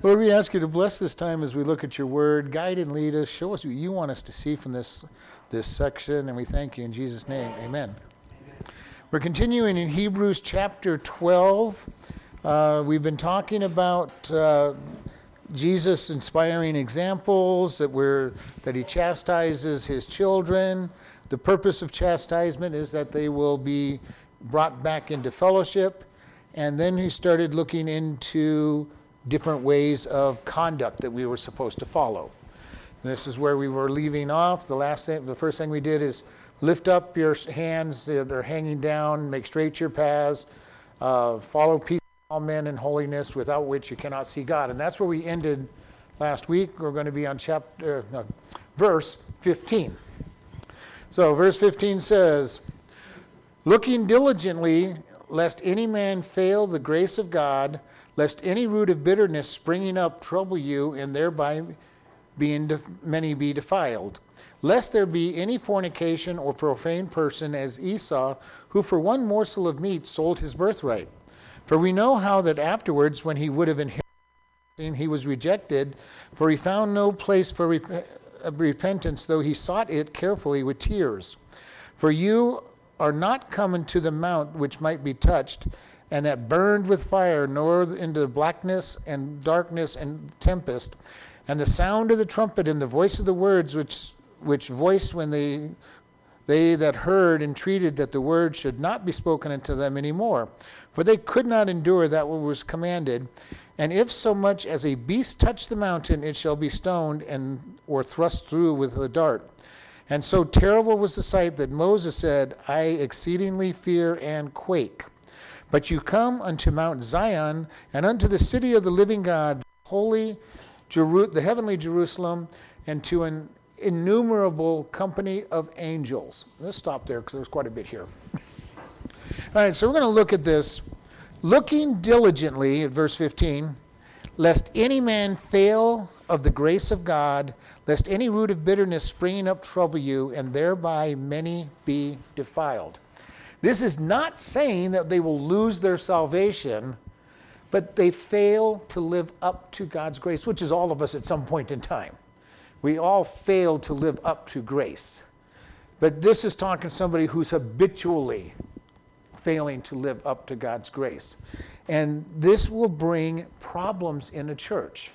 Lord, we ask you to bless this time as we look at your word. Guide and lead us. Show us what you want us to see from this section. And we thank you in Jesus' name. Amen. We're continuing in Hebrews chapter 12. We've been talking about Jesus' inspiring examples, that he chastises his children. The purpose of chastisement is that they will be brought back into fellowship. And then he started looking into different ways of conduct that we were supposed to follow. And this is where we were leaving off. The first thing we did is lift up your hands. They're hanging down. Make straight your paths. Follow peace with all men in holiness, without which you cannot see God. And that's where we ended last week. We're going to be on verse 15. So verse 15 says, looking diligently, lest any man fail the grace of God, lest any root of bitterness springing up trouble you, and thereby many be defiled. Lest there be any fornication or profane person as Esau, who for one morsel of meat sold his birthright. For we know how that afterwards, when he would have inherited, he was rejected, for he found no place for repentance, though he sought it carefully with tears. For you are not coming to the mount which might be touched, and that burned with fire, nor into blackness and darkness and tempest, and the sound of the trumpet and the voice of the words, which voice when they that heard entreated that the word should not be spoken unto them any more. For they could not endure that which was commanded. And if so much as a beast touch the mountain, it shall be stoned or thrust through with a dart. And so terrible was the sight that Moses said, I exceedingly fear and quake. But you come unto Mount Zion, and unto the city of the living God, the heavenly Jerusalem, and to an innumerable company of angels. Let's stop there, because there's quite a bit here. All right, so we're going to look at this. Looking diligently, at verse 15, lest any man fail of the grace of God, lest any root of bitterness springing up trouble you, and thereby many be defiled. This is not saying that they will lose their salvation, but they fail to live up to God's grace, which is all of us at some point in time. We all fail to live up to grace. But this is talking to somebody who's habitually failing to live up to God's grace. And this will bring problems in a church.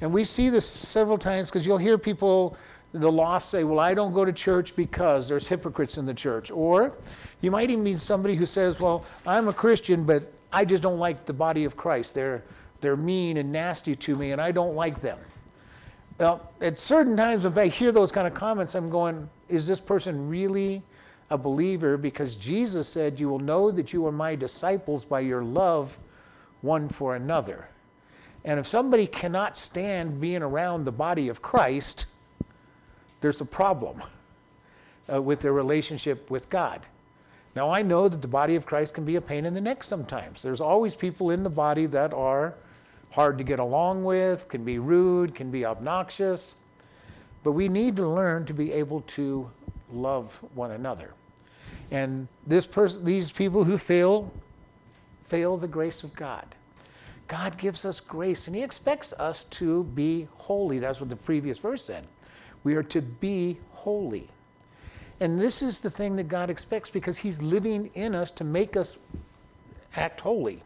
And we see this several times, because you'll hear people, the lost, say, well, I don't go to church because there's hypocrites in the church. Or you might even meet somebody who says, well, I'm a Christian, but I just don't like the body of Christ. They're mean and nasty to me, and I don't like them. Well, at certain times, if I hear those kind of comments, I'm going, is this person really a believer? Because Jesus said, you will know that you are my disciples by your love one for another. And if somebody cannot stand being around the body of Christ, there's a problem with their relationship with God. Now, I know that the body of Christ can be a pain in the neck sometimes. There's always people in the body that are hard to get along with, can be rude, can be obnoxious. But we need to learn to be able to love one another. And these people who fail the grace of God. God gives us grace, and he expects us to be holy. That's what the previous verse said. We are to be holy. And this is the thing that God expects, because he's living in us to make us act holy.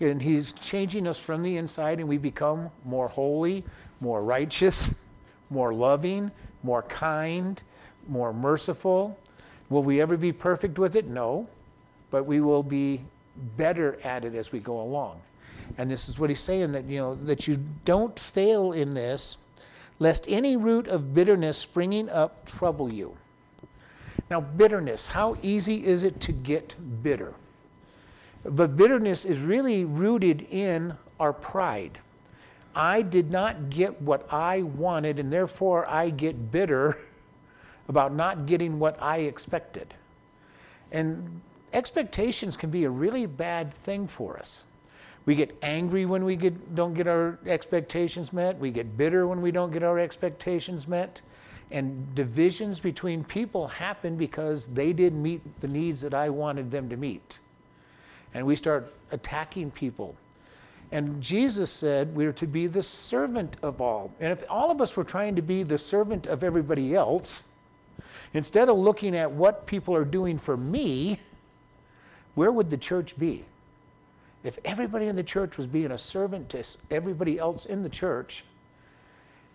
And he's changing us from the inside, and we become more holy, more righteous, more loving, more kind, more merciful. Will we ever be perfect with it? No. But we will be better at it as we go along. And this is what he's saying, that that you don't fail in this, lest any root of bitterness springing up trouble you. Now, bitterness, how easy is it to get bitter? But bitterness is really rooted in our pride. I did not get what I wanted, and therefore I get bitter about not getting what I expected. And expectations can be a really bad thing for us. We get angry when we don't get our expectations met. We get bitter when we don't get our expectations met. And divisions between people happen because they didn't meet the needs that I wanted them to meet. And we start attacking people. And Jesus said we are to be the servant of all. And if all of us were trying to be the servant of everybody else, instead of looking at what people are doing for me, where would the church be? If everybody in the church was being a servant to everybody else in the church,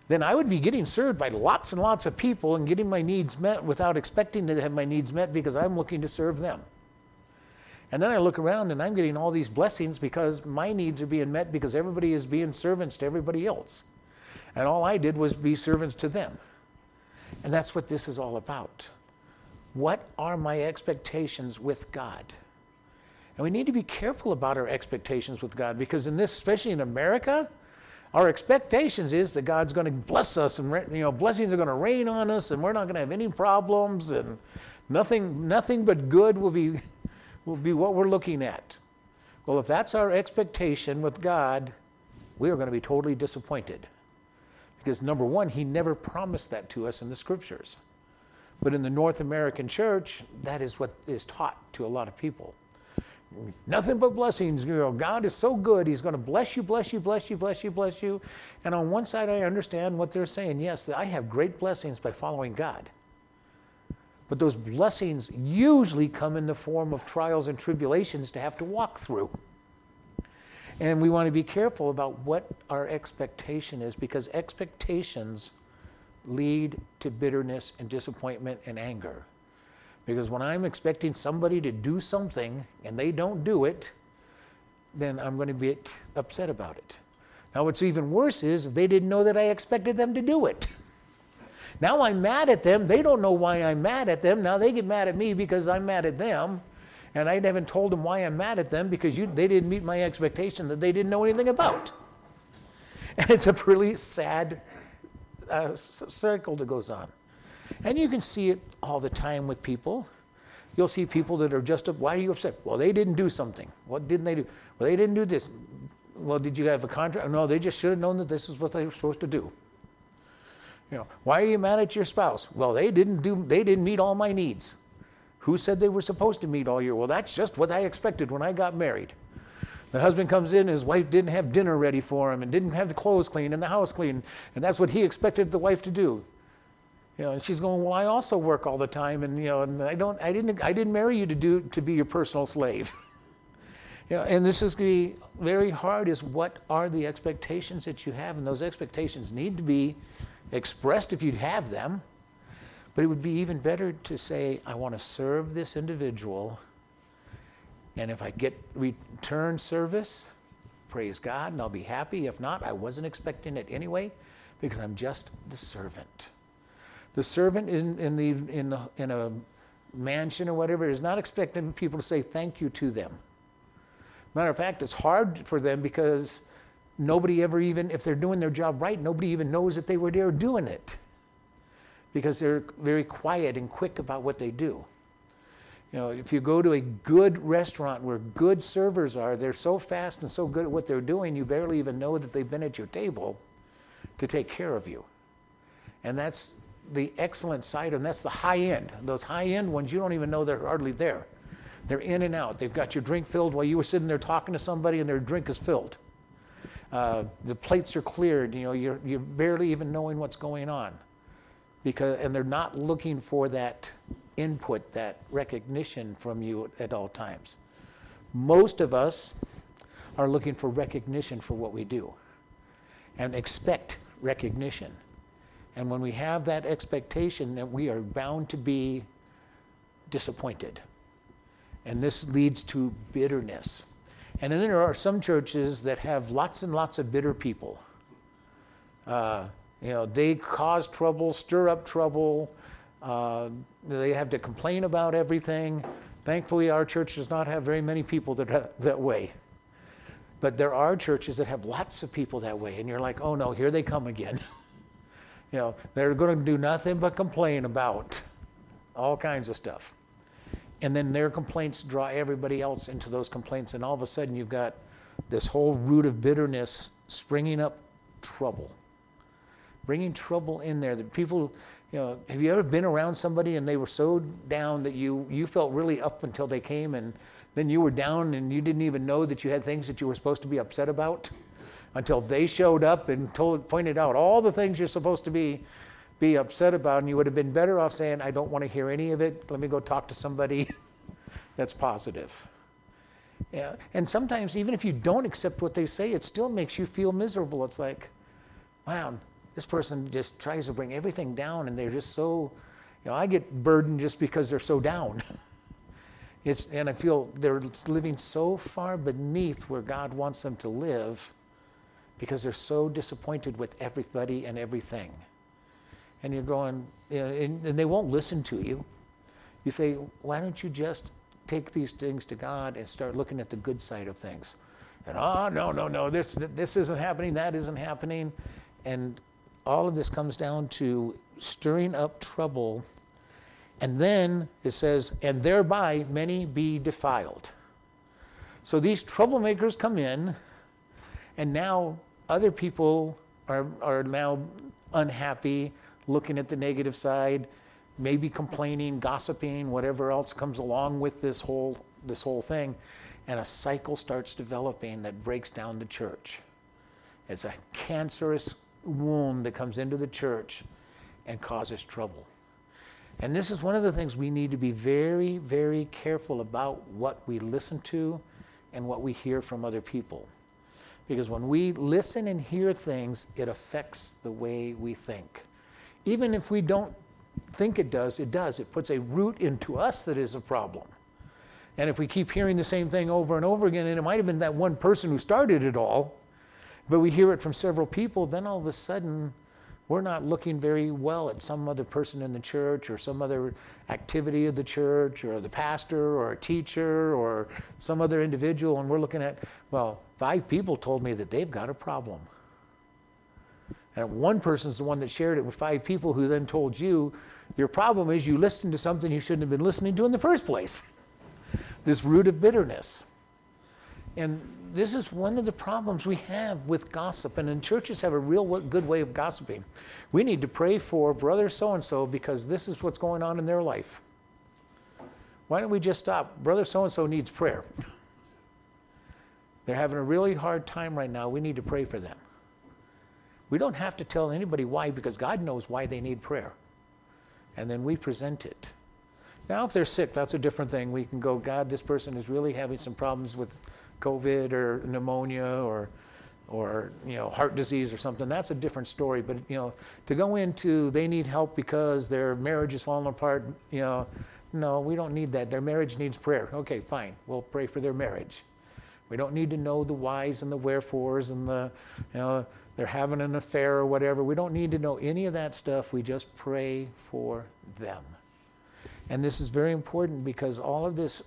then I would be getting served by lots and lots of people and getting my needs met without expecting to have my needs met because I'm looking to serve them. And then I look around and I'm getting all these blessings because my needs are being met because everybody is being servants to everybody else. And all I did was be servants to them. And that's what this is all about. What are my expectations with God? And we need to be careful about our expectations with God because in this, especially in America, our expectations is that God's going to bless us and blessings are going to rain on us and we're not going to have any problems and nothing but good will be what we're looking at. Well, if that's our expectation with God, we are going to be totally disappointed. Because number one, he never promised that to us in the scriptures. But in the North American church, that is what is taught to a lot of people. Nothing but blessings. God is so good. He's going to bless you, bless you, bless you, bless you, bless you. And on one side, I understand what they're saying. Yes, I have great blessings by following God. But those blessings usually come in the form of trials and tribulations to have to walk through. And we want to be careful about what our expectation is because expectations lead to bitterness and disappointment and anger. Because when I'm expecting somebody to do something and they don't do it, then I'm going to get upset about it. Now, what's even worse is if they didn't know that I expected them to do it. Now I'm mad at them. They don't know why I'm mad at them. Now they get mad at me because I'm mad at them. And I haven't told them why I'm mad at them because they didn't meet my expectation that they didn't know anything about. And it's a really sad circle that goes on. And you can see it all the time with people. You'll see people that are just, why are you upset? Well, they didn't do something. What didn't they do? Well, they didn't do this. Well, did you have a contract? No, they just should have known that this is what they were supposed to do. Why are you mad at your spouse? Well, they didn't meet all my needs. Who said they were supposed to meet all year? Well, that's just what I expected when I got married. The husband comes in and his wife didn't have dinner ready for him and didn't have the clothes clean and the house clean, and that's what he expected the wife to do. And she's going, well, I also work all the time, and and I didn't marry you to be your personal slave. And this is going to be very hard. Is what are the expectations that you have, and those expectations need to be expressed if you'd have them. But it would be even better to say, I want to serve this individual. And if I get return service, praise God, and I'll be happy. If not, I wasn't expecting it anyway, because I'm just the servant. The servant in a mansion or whatever is not expecting people to say thank you to them. Matter of fact, it's hard for them because nobody ever even, if they're doing their job right, nobody even knows that they were there doing it. Because they're very quiet and quick about what they do. If you go to a good restaurant where good servers are, they're so fast and so good at what they're doing, you barely even know that they've been at your table to take care of you. And that's the excellent side, and that's the high end. Those high end ones, you don't even know they're hardly there. They're in and out. They've got your drink filled while you were sitting there talking to somebody and their drink is filled. The plates are cleared. You're barely even knowing what's going on. And they're not looking for that input, that recognition from you at all times. Most of us are looking for recognition for what we do and expect recognition. And when we have that expectation, then we are bound to be disappointed. And this leads to bitterness. And then there are some churches that have lots and lots of bitter people. They cause trouble, stir up trouble. They have to complain about everything. Thankfully, our church does not have very many people that way. But there are churches that have lots of people that way, and you're like, oh no, here they come again. They're going to do nothing but complain about all kinds of stuff. And then their complaints draw everybody else into those complaints, and all of a sudden you've got this whole root of bitterness springing up trouble. bringing trouble in there. The people, you know, have you ever been around somebody and they were so down that you felt really up until they came, and then you were down and you didn't even know that you had things that you were supposed to be upset about until they showed up and pointed out all the things you're supposed to be upset about, and you would have been better off saying, I don't want to hear any of it. Let me go talk to somebody that's positive. Yeah. And sometimes even if you don't accept what they say, it still makes you feel miserable. It's like, wow, this person just tries to bring everything down, and they're just so, you know, I get burdened just because they're so down. And I feel they're living so far beneath where God wants them to live because they're so disappointed with everybody and everything. And you're going, you know, and they won't listen to you. You say, why don't you just take these things to God and start looking at the good side of things? And this isn't happening, that isn't happening. And all of this comes down to stirring up trouble. And then it says, and thereby many be defiled. So these troublemakers come in, and now other people are now unhappy, looking at the negative side, maybe complaining, gossiping, whatever else comes along with this whole thing, and a cycle starts developing that breaks down the church. It's a cancerous wound that comes into the church and causes trouble. And this is one of the things we need to be very, very careful about, what we listen to and what we hear from other people. Because when we listen and hear things, it affects the way we think. Even if we don't think it does, it does. It puts a root into us that is a problem. And if we keep hearing the same thing over and over again, and it might have been that one person who started it all, but we hear it from several people, then all of a sudden we're not looking very well at some other person in the church or some other activity of the church or the pastor or a teacher or some other individual, and we're looking at, well, 5 people told me that they've got a problem. And one person's the one that shared it with 5 people who then told you, your problem is you listened to something you shouldn't have been listening to in the first place. This root of bitterness. And this is one of the problems we have with gossip. And then churches have a real good way of gossiping. We need to pray for brother so-and-so because this is what's going on in their life. Why don't we just stop? Brother so-and-so needs prayer. They're having a really hard time right now. We need to pray for them. We don't have to tell anybody why, because God knows why they need prayer. And then we present it. Now, if they're sick, that's a different thing. We can go, God, this person is really having some problems with COVID or pneumonia or you know, heart disease or something. That's a different story. But, you know, to go into they need help because their marriage is falling apart, you know, no, we don't need that. Their marriage needs prayer. Okay, fine. We'll pray for their marriage. We don't need to know the whys and the wherefores and the, you know, they're having an affair or whatever. We don't need to know any of that stuff. We just pray for them. And this is very important because all of this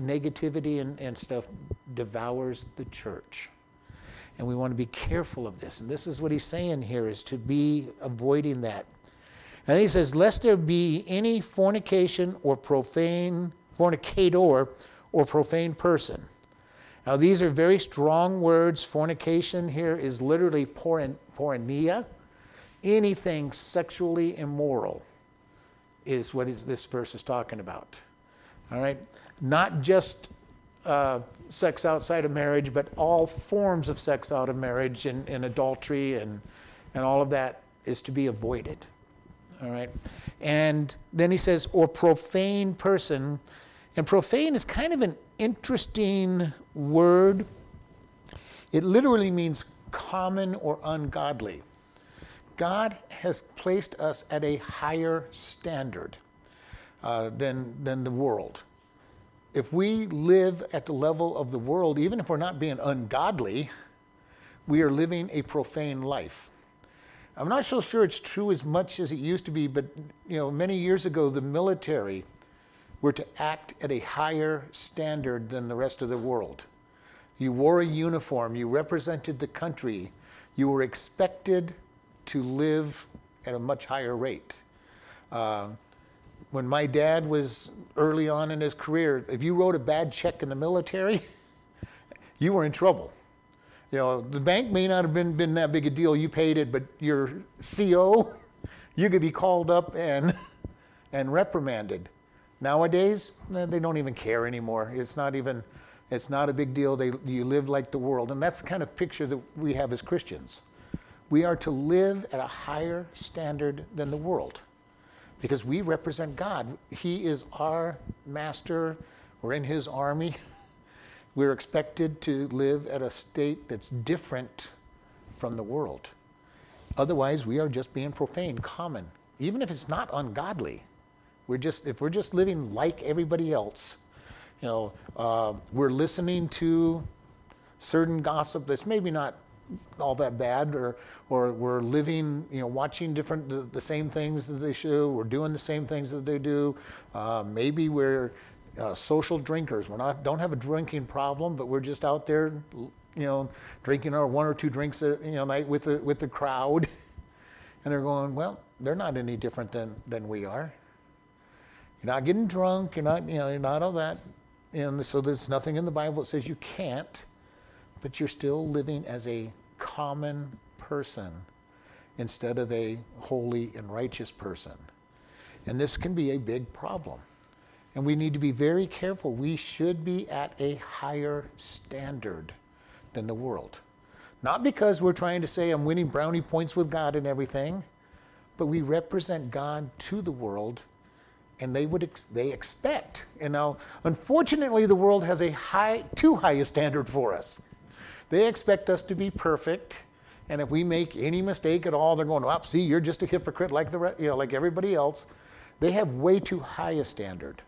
negativity and stuff devours the church. And we want to be careful of this. And this is what he's saying here, is to be avoiding that. And he says, lest there be any fornication or fornicator or profane person. Now, these are very strong words. Fornication here is literally porneia. Anything sexually immoral is what this verse is talking about. All right? Not just sex outside of marriage, but all forms of sex out of marriage and adultery and all of that is to be avoided. All right? And then he says, or profane person. And profane is kind of an interesting word. It literally means common or ungodly. God has placed us at a higher standard than the world. If we live at the level of the world, even if we're not being ungodly, we are living a profane life. I'm not so sure it's true as much as it used to be, but you know, many years ago, the military were to act at a higher standard than the rest of the world. You wore a uniform, you represented the country, you were expected to live at a much higher rate. When my dad was early on in his career, if you wrote a bad check in the military, you were in trouble. You know, the bank may not have been that big a deal. You paid it, but your CO, you could be called up and reprimanded. Nowadays, they don't even care anymore. It's not a big deal. You live like the world. And that's the kind of picture that we have as Christians. We are to live at a higher standard than the world because we represent God. He is our master. We're in his army. We're expected to live at a state that's different from the world. Otherwise, we are just being profane, common. Even if it's not ungodly, if we're just living like everybody else, you know, we're listening to certain gossip that's maybe not all that bad, or we're living, you know, watching the same things that they show, we're doing the same things that they do. Maybe we're social drinkers. Don't have a drinking problem, but we're just out there, you know, drinking our one or two drinks a night with the crowd, and they're going, well, they're not any different than we are. You're not getting drunk. You're not all that. And so there's nothing in the Bible that says you can't, but you're still living as a common person instead of a holy and righteous person. And this can be a big problem. And we need to be very careful. We should be at a higher standard than the world. Not because we're trying to say I'm winning brownie points with God and everything, but we represent God to the world, and they expect. And now, unfortunately, the world has too high a standard for us. They expect us to be perfect, and if we make any mistake at all, they're going, "Oh, see, you're just a hypocrite like like everybody else." They have way too high a standard.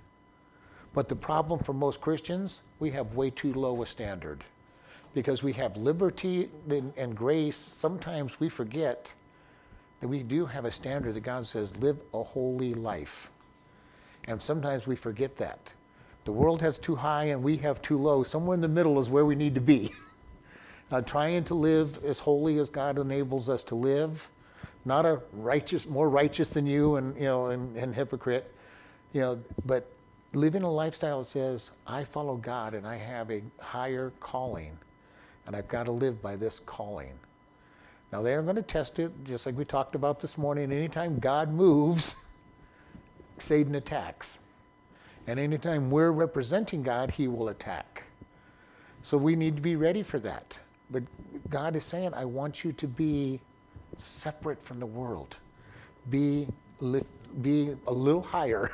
But the problem for most Christians, we have way too low a standard, because we have liberty and grace. Sometimes we forget that we do have a standard that God says, "Live a holy life," and sometimes we forget that. The world has too high, and we have too low. Somewhere in the middle is where we need to be. Trying to live as holy as God enables us to live, not a righteous, more righteous than you, and hypocrite, but living a lifestyle that says, I follow God and I have a higher calling, and I've got to live by this calling. Now they're going to test it, just like we talked about this morning. Anytime God moves, Satan attacks. And anytime we're representing God, he will attack. So we need to be ready for that. But God is saying, I want you to be separate from the world. Be a little higher.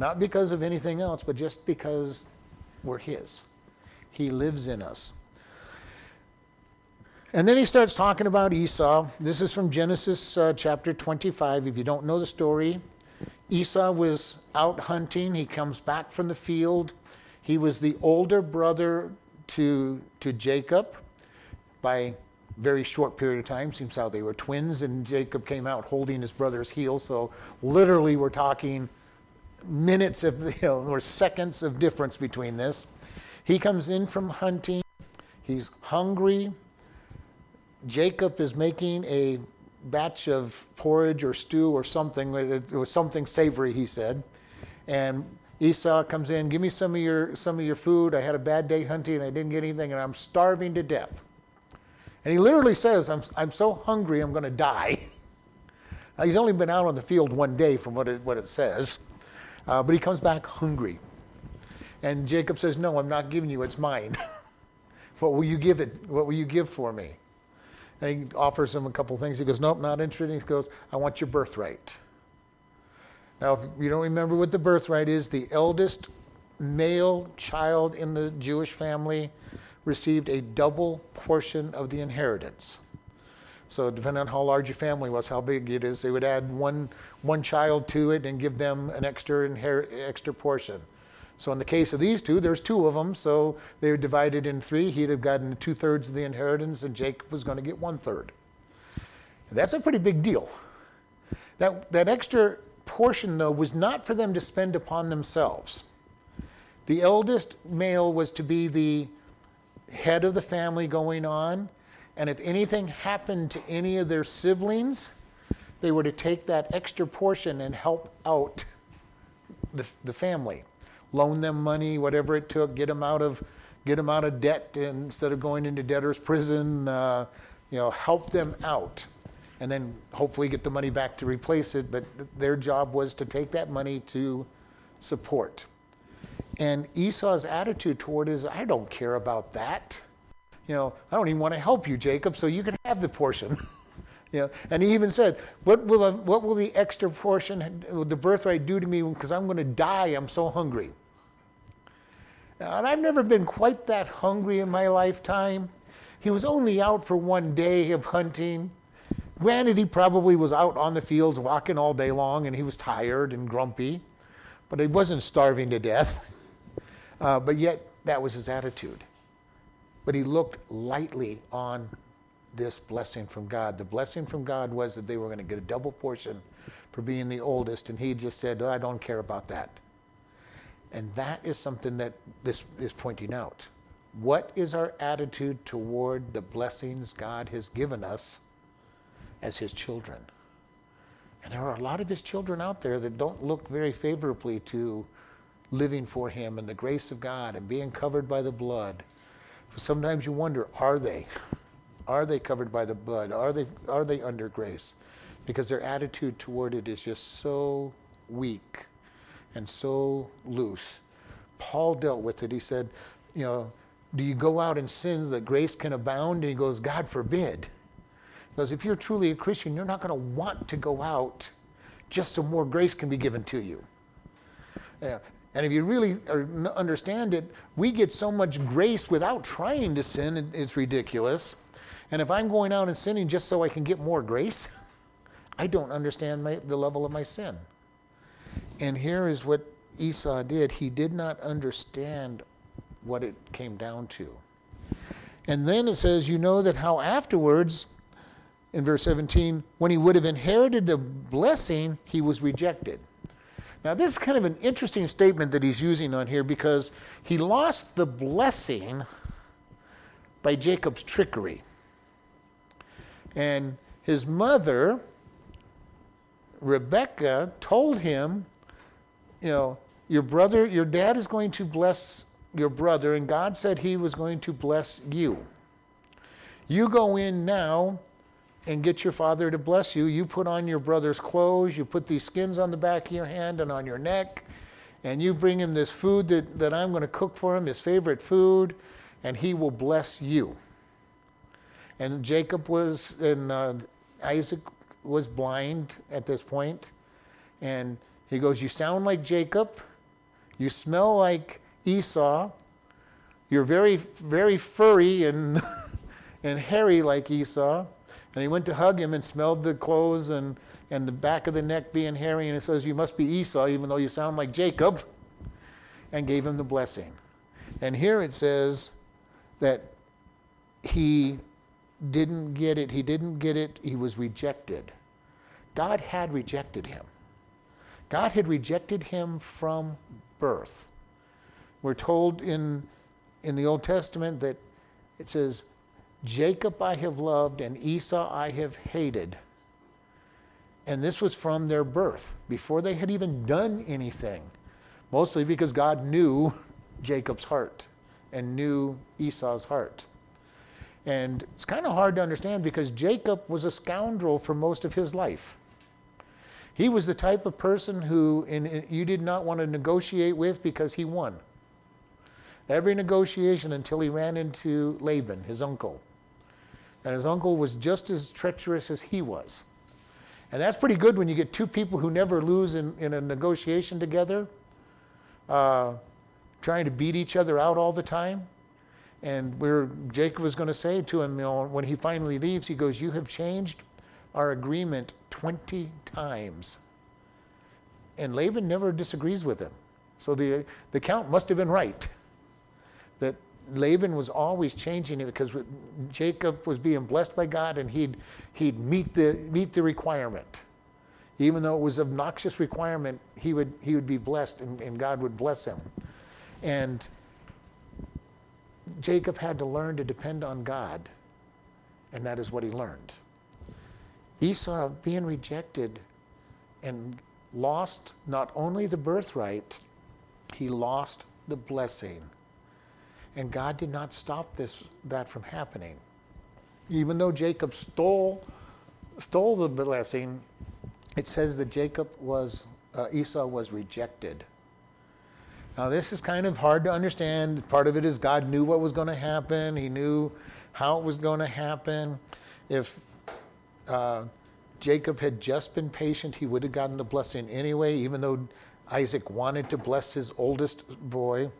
Not because of anything else, but just because we're his. He lives in us. And then he starts talking about Esau. This is from Genesis chapter 25. If you don't know the story, Esau was out hunting. He comes back from the field. He was the older brother to Jacob by a very short period of time. Seems how they were twins, and Jacob came out holding his brother's heel. So literally we're talking minutes of or seconds of difference between this. He comes in from hunting. He's hungry. Jacob is making a batch of porridge or stew or something. It was something savory, he said. And Esau comes in, give me some of your food. I had a bad day hunting and I didn't get anything, and I'm starving to death. And he literally says, I'm so hungry I'm going to die. Now, he's only been out on the field one day from what it says. But he comes back hungry. And Jacob says, no, I'm not giving you, it's mine. What will you give for me? And he offers him a couple things. He goes, nope, not interested. He goes, I want your birthright. Now, if you don't remember what the birthright is, the eldest male child in the Jewish family received a double portion of the inheritance. So depending on how large your family was, how big it is, they would add one child to it and give them an extra portion. So in the case of these two, there's two of them, so they were divided in three. He'd have gotten 2/3 of the inheritance, and Jacob was going to get 1/3. And that's a pretty big deal. That extra portion, though, was not for them to spend upon themselves. The eldest male was to be the head of the family going on, and if anything happened to any of their siblings, they were to take that extra portion and help out the family. Loan them money, whatever it took, get them out of get them out of debt instead of going into debtor's prison, help them out, and then hopefully get the money back to replace it. But their job was to take that money to support. And Esau's attitude toward it is, I don't care about that. I don't even want to help you, Jacob, so you can have the portion. And he even said, what will the extra portion, the birthright, do to me? Because I'm going to die. I'm so hungry. And I've never been quite that hungry in my lifetime. He was only out for one day of hunting. Granted, he probably was out on the fields walking all day long, and he was tired and grumpy. But he wasn't starving to death. But yet, that was his attitude. But he looked lightly on this blessing from God. The blessing from God was that they were going to get a double portion for being the oldest. And he just said, I don't care about that. And that is something that this is pointing out. What is our attitude toward the blessings God has given us as his children? And there are a lot of his children out there that don't look very favorably to living for him and the grace of God and being covered by the blood. Sometimes you wonder, are they covered by the blood? Are they under grace? Because their attitude toward it is just so weak and so loose. Paul dealt with it. He said, do you go out in sins that grace can abound? And he goes, God forbid. Because if you're truly a Christian, you're not going to want to go out just so more grace can be given to you. And if you really understand it, we get so much grace without trying to sin, it's ridiculous. And if I'm going out and sinning just so I can get more grace, I don't understand the level of my sin. And here is what Esau did. He did not understand what it came down to. And then it says, you know that how afterwards, in verse 17, when he would have inherited the blessing, he was rejected. Now, this is kind of an interesting statement that he's using on here, because he lost the blessing by Jacob's trickery. And his mother, Rebekah, told him, your dad is going to bless your brother, and God said he was going to bless you. You go in now and get your father to bless you. You put on your brother's clothes, you put these skins on the back of your hand and on your neck, and you bring him this food that I'm going to cook for him, his favorite food, and he will bless you. And Isaac was blind at this point, and he goes, you sound like Jacob, you smell like Esau, you're very, very furry and hairy like Esau. And he went to hug him and smelled the clothes and the back of the neck being hairy. And it says, you must be Esau, even though you sound like Jacob. And gave him the blessing. And here it says that he didn't get it. He didn't get it. He was rejected. God had rejected him. God had rejected him from birth. We're told in the Old Testament that it says, Jacob I have loved, and Esau I have hated. And this was from their birth, before they had even done anything. Mostly because God knew Jacob's heart and knew Esau's heart. And it's kind of hard to understand, because Jacob was a scoundrel for most of his life. He was the type of person who you did not want to negotiate with, because he won every negotiation until he ran into Laban, his uncle. And his uncle was just as treacherous as he was. And that's pretty good when you get two people who never lose in a negotiation together, trying to beat each other out all the time. And where Jacob was going to say to him, when he finally leaves, he goes, you have changed our agreement 20 times. And Laban never disagrees with him. So the count must have been right. That Laban was always changing it, because Jacob was being blessed by God, and he'd meet the requirement. Even though it was an obnoxious requirement, he would be blessed, and God would bless him. And Jacob had to learn to depend on God, and that is what he learned. Esau, being rejected and lost not only the birthright, he lost the blessing. And God did not stop that from happening. Even though Jacob stole the blessing, it says that Esau was rejected. Now this is kind of hard to understand. Part of it is God knew what was going to happen. He knew how it was going to happen. If Jacob had just been patient, he would have gotten the blessing anyway, even though Isaac wanted to bless his oldest boy.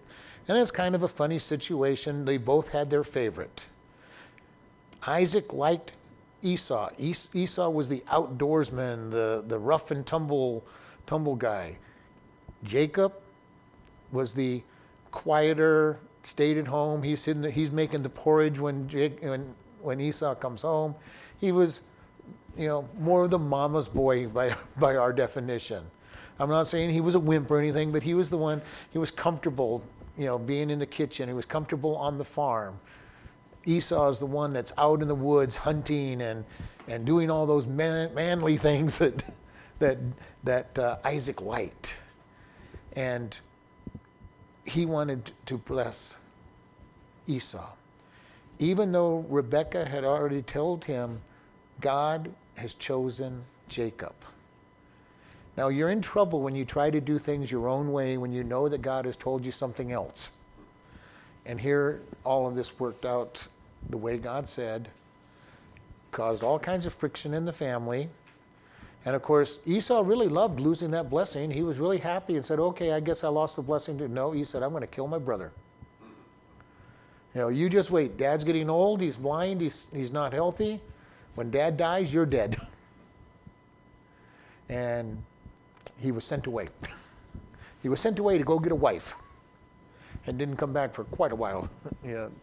And it's kind of a funny situation. They both had their favorite. Isaac liked Esau. Esau was the outdoorsman, the rough and tumble guy. Jacob was the quieter, stayed at home. He's making the porridge when Esau comes home. He was, more of the mama's boy by our definition. I'm not saying he was a wimp or anything, but he was comfortable, being in the kitchen. He was comfortable on the farm. Esau is the one that's out in the woods hunting and doing all those manly things that Isaac liked. And he wanted to bless Esau. Even though Rebekah had already told him, God has chosen Jacob. Now you're in trouble when you try to do things your own way, when you know that God has told you something else. And here, all of this worked out the way God said, caused all kinds of friction in the family. And of course, Esau really loved losing that blessing. He was really happy and said, okay, I guess I lost the blessing. No, he said, I'm going to kill my brother. You just wait. Dad's getting old. He's blind. He's not healthy. When Dad dies, you're dead. And he was sent away. He was sent away to go get a wife. And didn't come back for quite a while.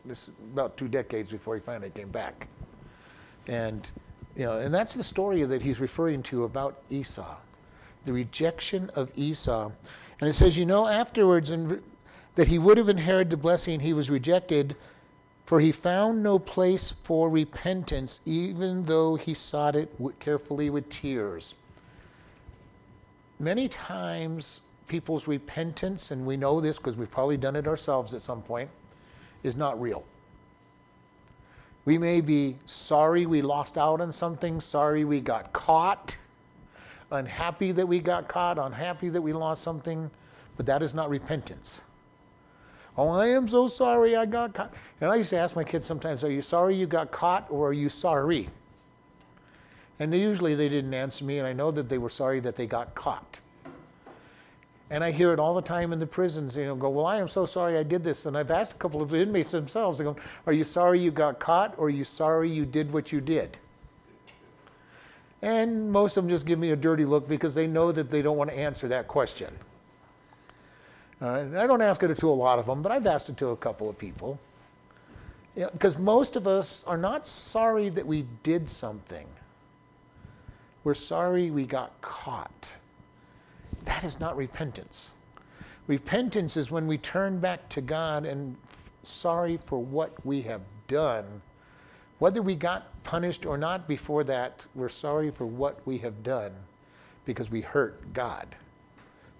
This about 2 decades before he finally came back. And and that's the story that he's referring to about Esau, the rejection of Esau. And it says, afterwards, that he would have inherited the blessing, he was rejected, for he found no place for repentance, even though he sought it carefully with tears. Many times, people's repentance, and we know this because we've probably done it ourselves at some point, is not real. We may be sorry we lost out on something, sorry we got caught, unhappy that we got caught, unhappy that we lost something, but that is not repentance. Oh, I am so sorry I got caught. And I used to ask my kids sometimes, are you sorry you got caught or are you sorry? And they didn't answer me, and I know that they were sorry that they got caught. And I hear it all the time in the prisons, go, well, I am so sorry I did this. And I've asked a couple of inmates themselves, they go, are you sorry you got caught or are you sorry you did what you did? And most of them just give me a dirty look because they know that they don't want to answer that question. I don't ask it to a lot of them, but I've asked it to a couple of people. Because most of us are not sorry that we did something. We're sorry we got caught. That is not repentance. Repentance is when we turn back to God and sorry for what we have done. Whether we got punished or not before that, we're sorry for what we have done because we hurt God.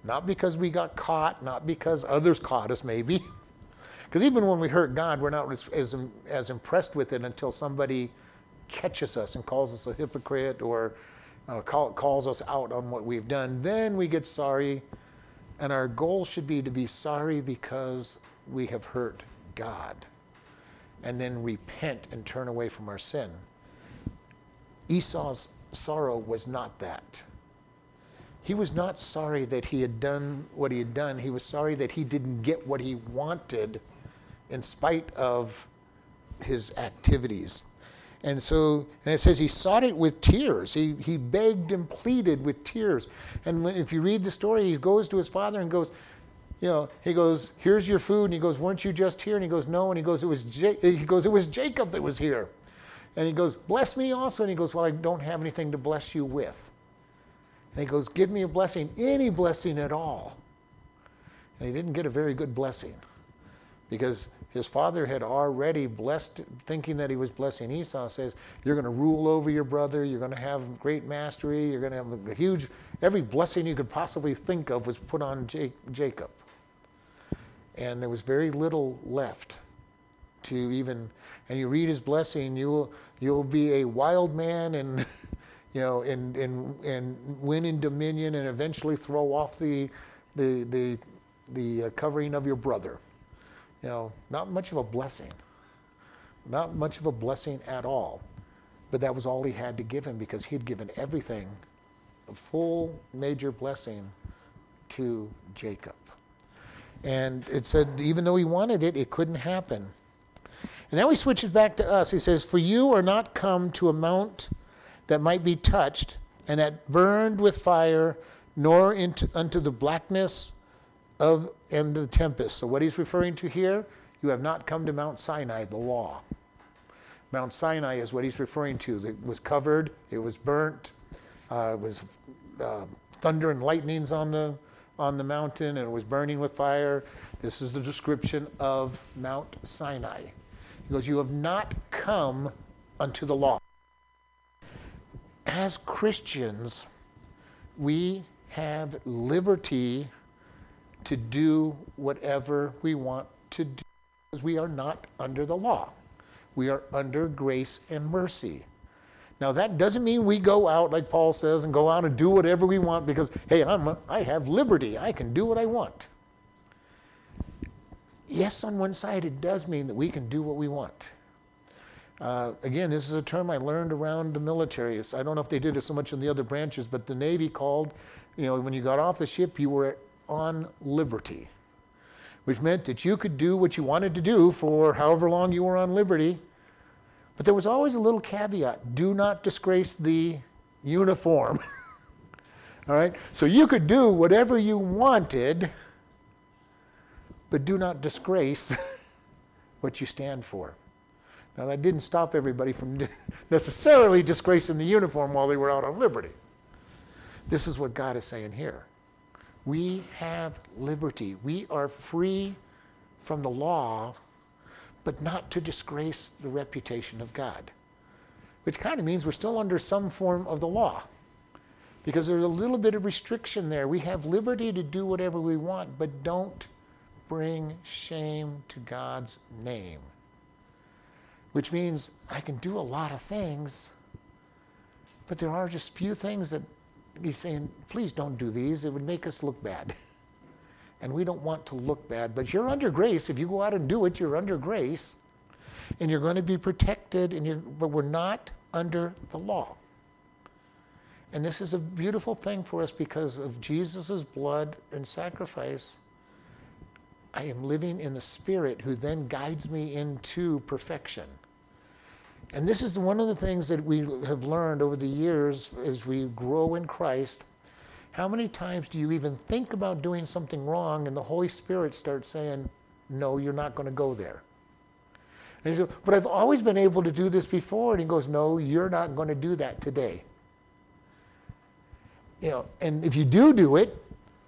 Not because we got caught, not because others caught us maybe. Because even when we hurt God, we're not as impressed with it until somebody catches us and calls us a hypocrite or calls us out on what we've done, then we get sorry. And our goal should be to be sorry because we have hurt God. And then repent and turn away from our sin. Esau's sorrow was not that. He was not sorry that he had done what he had done. He was sorry that he didn't get what he wanted in spite of his activities. And so, and it says he sought it with tears. He begged and pleaded with tears. And if you read the story, he goes to his father and goes, he goes, here's your food. And he goes, weren't you just here? And he goes, no. And he goes, it was Jacob that was here. And he goes, bless me also. And he goes, well, I don't have anything to bless you with. And he goes, give me a blessing, any blessing at all. And he didn't get a very good blessing because his father had already blessed, thinking that he was blessing Esau, says, you're going to rule over your brother, you're going to have great mastery, you're going to have every blessing you could possibly think of was put on Jacob. And there was very little left. to even, and you read his blessing, you'll be a wild man and, you know, and win in dominion and eventually throw off the covering of your brother. You know, not much of a blessing. Not much of a blessing at all. But that was all he had to give him because he'd given everything, a full major blessing to Jacob. And it said, even though he wanted it, it couldn't happen. And now he switches back to us. He says, for you are not come to a mount that might be touched and that burned with fire, nor unto the blackness of and the tempest. So what he's referring to here, you have not come to Mount Sinai, the law. Mount Sinai is what he's referring to. It was covered, it was burnt, it was thunder and lightnings on the mountain, and it was burning with fire. This is the description of Mount Sinai. He goes, you have not come unto the law. As Christians, we have liberty to do whatever we want to do because we are not under the law. We are under grace and mercy. Now that doesn't mean we go out, like Paul says, and go out and do whatever we want because, hey, I have liberty. I can do what I want. Yes, on one side, it does mean that we can do what we want. Again, this is a term I learned around the military. I don't know if they did it so much in the other branches, but the Navy called, you know, when you got off the ship, you were on liberty, which meant that you could do what you wanted to do for however long you were on liberty. But there was always a little caveat. Do not disgrace the uniform. All right? So you could do whatever you wanted, but do not disgrace what you stand for. Now, that didn't stop everybody from necessarily disgracing the uniform while they were out on liberty. This is what God is saying here. We have liberty. We are free from the law, but not to disgrace the reputation of God, which kind of means we're still under some form of the law because there's a little bit of restriction there. We have liberty to do whatever we want, but don't bring shame to God's name, which means I can do a lot of things, but there are just few things that he's saying, please don't do these. It would make us look bad. And we don't want to look bad. But you're under grace. If you go out and do it, you're under grace. And you're going to be protected. But we're not under the law. And this is a beautiful thing for us because of Jesus' blood and sacrifice. I am living in the Spirit who then guides me into perfection. And this is one of the things that we have learned over the years as we grow in Christ. How many times do you even think about doing something wrong and the Holy Spirit starts saying, no, you're not going to go there. And he says, but I've always been able to do this before. And he goes, no, you're not going to do that today. You know, and if you do it,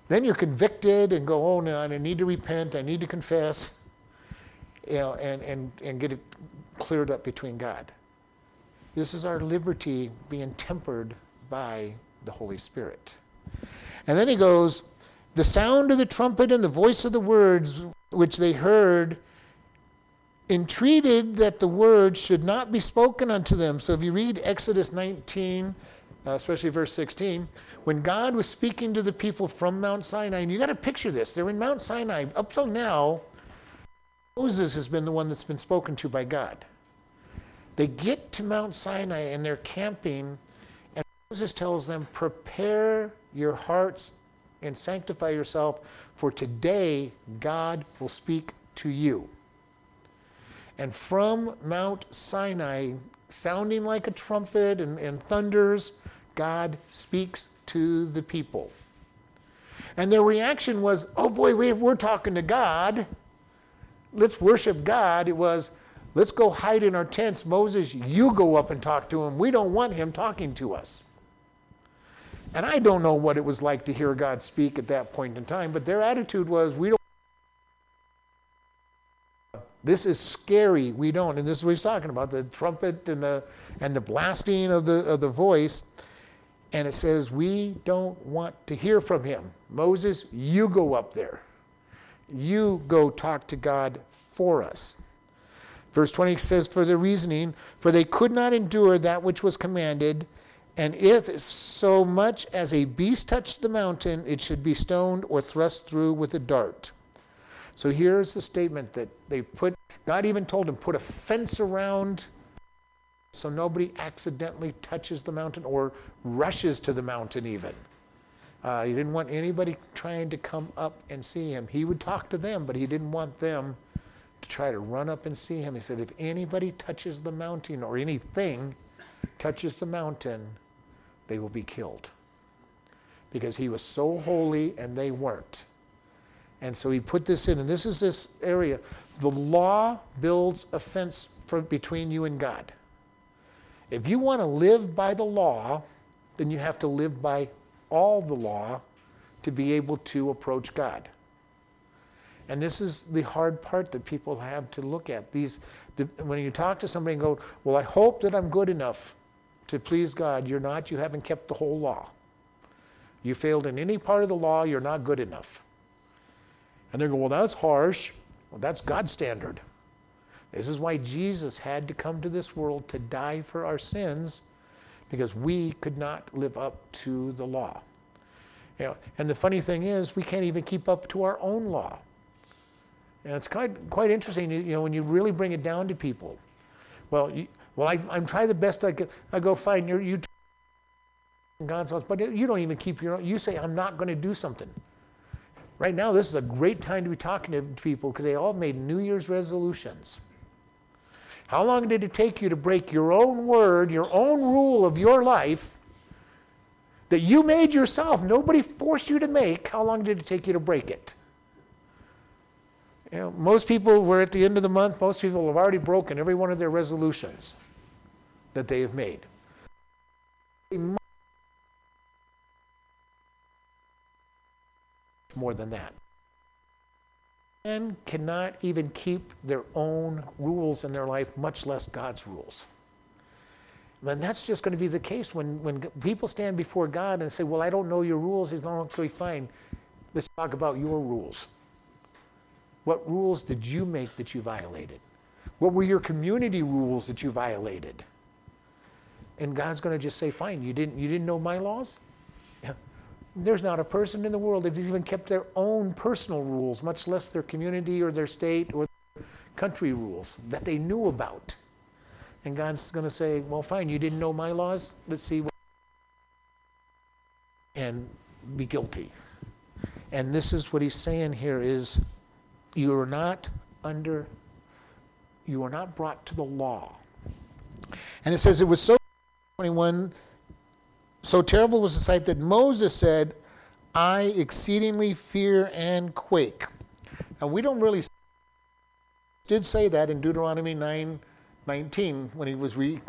then you're convicted and go, oh, no, I need to repent. I need to confess, you know, and get it cleared up between God. This is our liberty being tempered by the Holy Spirit. And then he goes, the sound of the trumpet and the voice of the words which they heard entreated that the words should not be spoken unto them. So if you read Exodus 19, especially verse 16, when God was speaking to the people from Mount Sinai, and you got to picture this, they're in Mount Sinai up till now. Moses has been the one that's been spoken to by God. They get to Mount Sinai and they're camping, and Moses tells them, prepare your hearts and sanctify yourself, for today God will speak to you. And from Mount Sinai, sounding like a trumpet and thunders, God speaks to the people. And their reaction was, oh boy, we're talking to God. Let's worship God. It was, let's go hide in our tents. Moses, you go up and talk to him. We don't want him talking to us. And I don't know what it was like to hear God speak at that point in time, but their attitude was, we don't. This is scary. We don't. And this is what he's talking about, the trumpet and the blasting of the voice. And it says, we don't want to hear from him. Moses, you go up there. You go talk to God for us. Verse 20 says, for the reasoning, for they could not endure that which was commanded, and if so much as a beast touched the mountain, it should be stoned or thrust through with a dart. So here's the statement that they put, God even told them, put a fence around so nobody accidentally touches the mountain or rushes to the mountain even. He didn't want anybody trying to come up and see him. He would talk to them, but he didn't want them to try to run up and see him. He said, if anybody touches the mountain or anything touches the mountain, they will be killed. Because he was so holy and they weren't. And so he put this in, and this is this area. The law builds a fence between you and God. If you want to live by the law, then you have to live by all the law to be able to approach God. And this is the hard part that people have to look at. When you talk to somebody and go, well, I hope that I'm good enough to please God. You're not. You haven't kept the whole law. You failed in any part of the law. You're not good enough. And they go, well, that's harsh. Well, that's God's standard. This is why Jesus had to come to this world to die for our sins, because we could not live up to the law. You know, and the funny thing is, we can't even keep up to our own law. And it's quite interesting, you know, when you really bring it down to people. I'm trying the best I can. I go, fine, you try God's laws, but you don't even keep your own. You say, I'm not going to do something. Right now, this is a great time to be talking to people because they all made New Year's resolutions. How long did it take you to break your own word, your own rule of your life that you made yourself? Nobody forced you to make. How long did it take you to break it? You know, most people were at the end of the month. Most people have already broken every one of their resolutions that they have made. More than that. Men cannot even keep their own rules in their life, much less God's rules. And that's just going to be the case when people stand before God and say, well, I don't know your rules. He's going to be fine. Let's talk about your rules. What rules did you make that you violated? What were your community rules that you violated? And God's going to just say, fine, you didn't know my laws? There's not a person in the world that's even kept their own personal rules, much less their community or their state or their country rules that they knew about. And God's going to say, well, fine, you didn't know my laws? Let's see. And be guilty. And this is what he's saying here is, you are not brought to the law. And it says it was so 21. So terrible was the sight that Moses said, I exceedingly fear and quake. Now we don't really did say that in Deuteronomy 9:19 when he was going.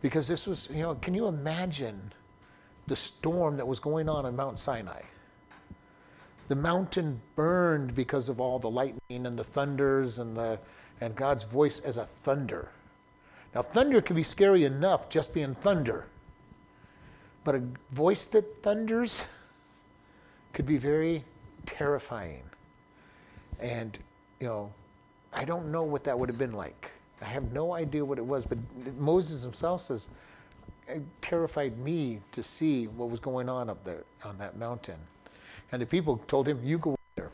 Because this was, you know, can you imagine the storm that was going on Mount Sinai? The mountain burned because of all the lightning and the thunders and God's voice as a thunder. Now, thunder can be scary enough just being thunder. But a voice that thunders could be very terrifying. And, you know, I don't know what that would have been like. I have no idea what it was. But Moses himself says, it terrified me to see what was going on up there on that mountain. And the people told him, you go there.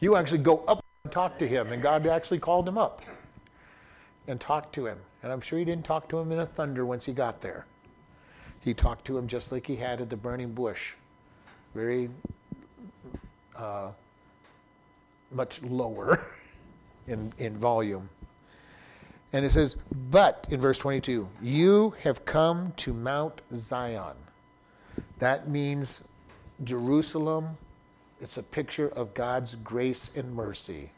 You actually go up and talk to him. And God actually called him up and talked to him. And I'm sure he didn't talk to him in a thunder once he got there. He talked to him just like he had at the burning bush. Very much lower in volume. And it says, but, in verse 22, you have come to Mount Zion. That means Jerusalem. It's a picture of God's grace and mercy.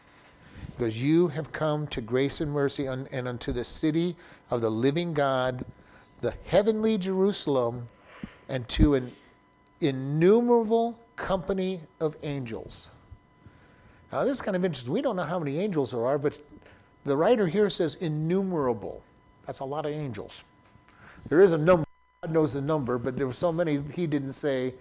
Because you have come to grace and mercy and unto the city of the living God, the heavenly Jerusalem, and to an innumerable company of angels. Now this is kind of interesting. We don't know how many angels there are, but the writer here says innumerable. That's a lot of angels. There is a number. God knows the number, but there were so many he didn't say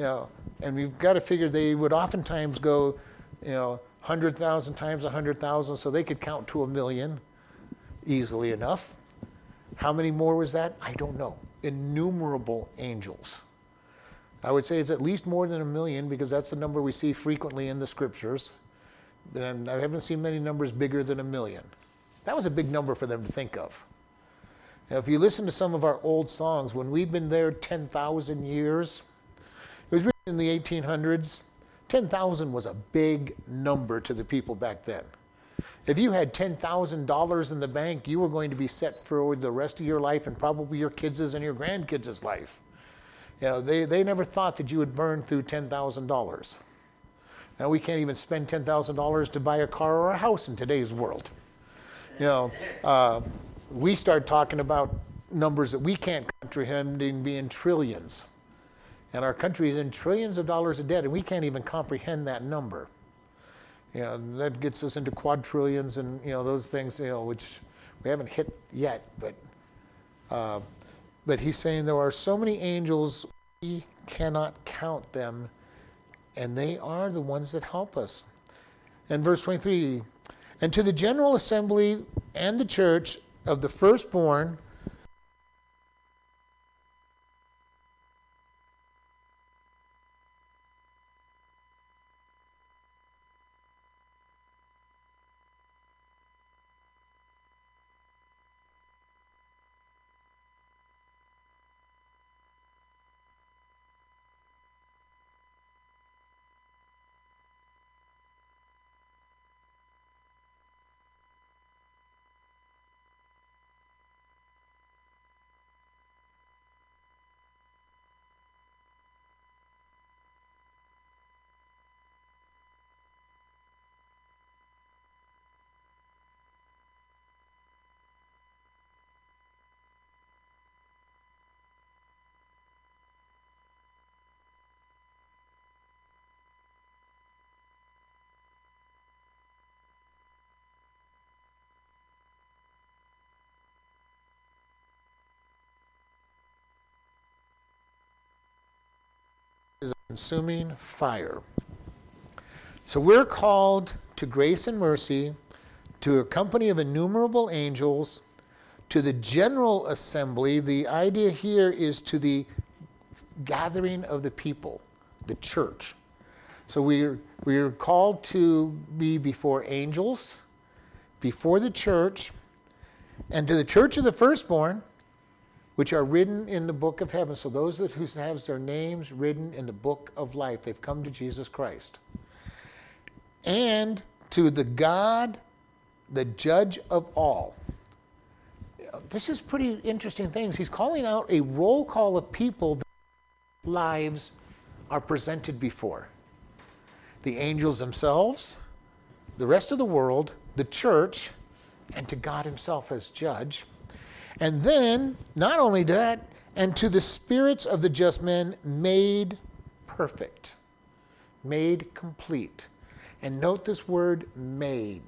you know, and we've got to figure they would oftentimes go, you know, 100,000 times 100,000, so they could count to 1,000,000 easily enough. How many more was that? I don't know. Innumerable angels. I would say it's at least more than 1,000,000 because that's the number we see frequently in the scriptures. And I haven't seen many numbers bigger than 1,000,000. That was a big number for them to think of. Now, if you listen to some of our old songs, when we've been there 10,000 years, it was written in the 1800s. 10,000 was a big number to the people back then. If you had $10,000 in the bank, you were going to be set for the rest of your life and probably your kids' and your grandkids' life. You know, they never thought that you would burn through $10,000. Now, we can't even spend $10,000 to buy a car or a house in today's world. You know, we start talking about numbers that we can't comprehend and being trillions. And our country is in trillions of dollars of debt, and we can't even comprehend that number. You know, and that gets us into quadrillions and, you know, those things, you know, which we haven't hit yet. But he's saying there are so many angels, we cannot count them, and they are the ones that help us. And verse 23, and to the general assembly and the church of the firstborn, consuming fire. So we're called to grace and mercy, to a company of innumerable angels, to the general assembly. The idea here is to the gathering of the people, the church. So we're called to be before angels, before the church, and to the church of the firstborn, which are written in the book of heaven. So those that who have their names written in the book of life, they've come to Jesus Christ. And to the God, the judge of all. This is pretty interesting things. He's calling out a roll call of people that lives are presented before. The angels themselves, the rest of the world, the church, and to God himself as judge. And then, not only that, and to the spirits of the just men made perfect, made complete. And note this word, made.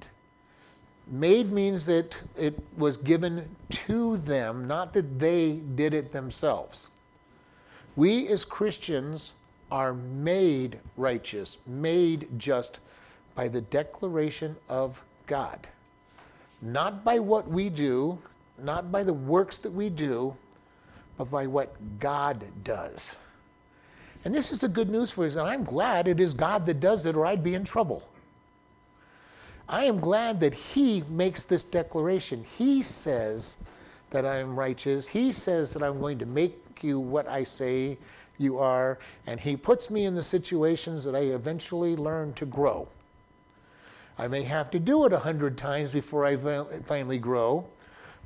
Made means that it was given to them, not that they did it themselves. We as Christians are made righteous, made just by the declaration of God. Not by what we do, not by the works that we do, but by what God does. And this is the good news for us. And I'm glad it is God that does it, or I'd be in trouble. I am glad that he makes this declaration. He says that I am righteous. He says that I'm going to make you what I say you are. And he puts me in the situations that I eventually learn to grow. I may have to do it 100 times before I finally grow.